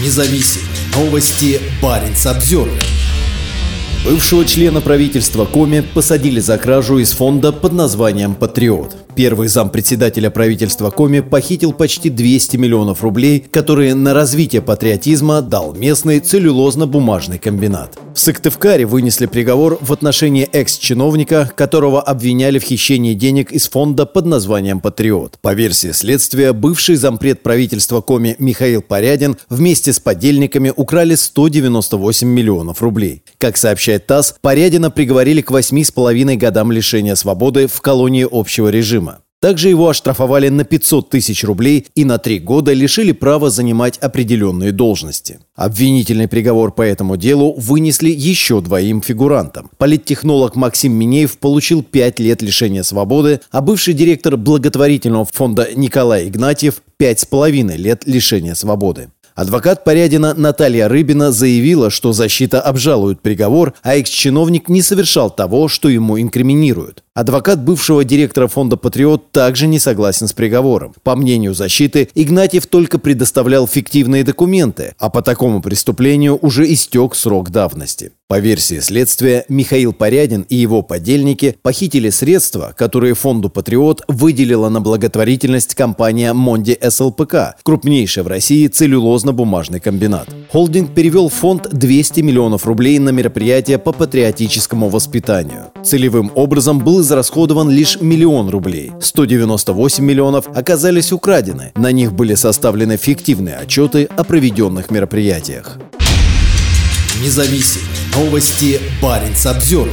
независим. Новости Баренцев обзор. Бывшего члена правительства Коми посадили за кражу из фонда под названием «Патриот». Первый зампредседателя правительства Коми похитил почти 200 миллионов рублей, которые на развитие патриотизма дал местный целлюлозно-бумажный комбинат. В Сыктывкаре вынесли приговор в отношении экс-чиновника, которого обвиняли в хищении денег из фонда под названием «Патриот». По версии следствия, бывший зампред правительства Коми Михаил Порядин вместе с подельниками украли 198 миллионов рублей. Как сообщает ТАСС, Порядина приговорили к 8,5 годам лишения свободы в колонии общего режима. Также его оштрафовали на 500 тысяч рублей и на 3 года лишили права занимать определенные должности. Обвинительный приговор по этому делу вынесли еще 2 фигурантам. Политтехнолог Максим Минеев получил 5 лет лишения свободы, а бывший директор благотворительного фонда Николай Игнатьев – 5,5 лет лишения свободы. Адвокат Порядина Наталья Рыбина заявила, что защита обжалует приговор, а экс-чиновник не совершал того, что ему инкриминируют. Адвокат бывшего директора фонда «Патриот» также не согласен с приговором. По мнению защиты, Игнатьев только предоставлял фиктивные документы, а по такому преступлению уже истек срок давности. По версии следствия, Михаил Порядин и его подельники похитили средства, которые фонду «Патриот» выделила на благотворительность компания «Монди СЛПК», крупнейший в России целлюлозно-бумажный комбинат. Холдинг перевел в фонд 200 миллионов рублей на мероприятия по патриотическому воспитанию. Целевым образом был израсходован лишь 1 миллион рублей. 198 миллионов оказались украдены. На них были составлены фиктивные отчеты о проведенных мероприятиях. Независимые новости Баренцев обзор.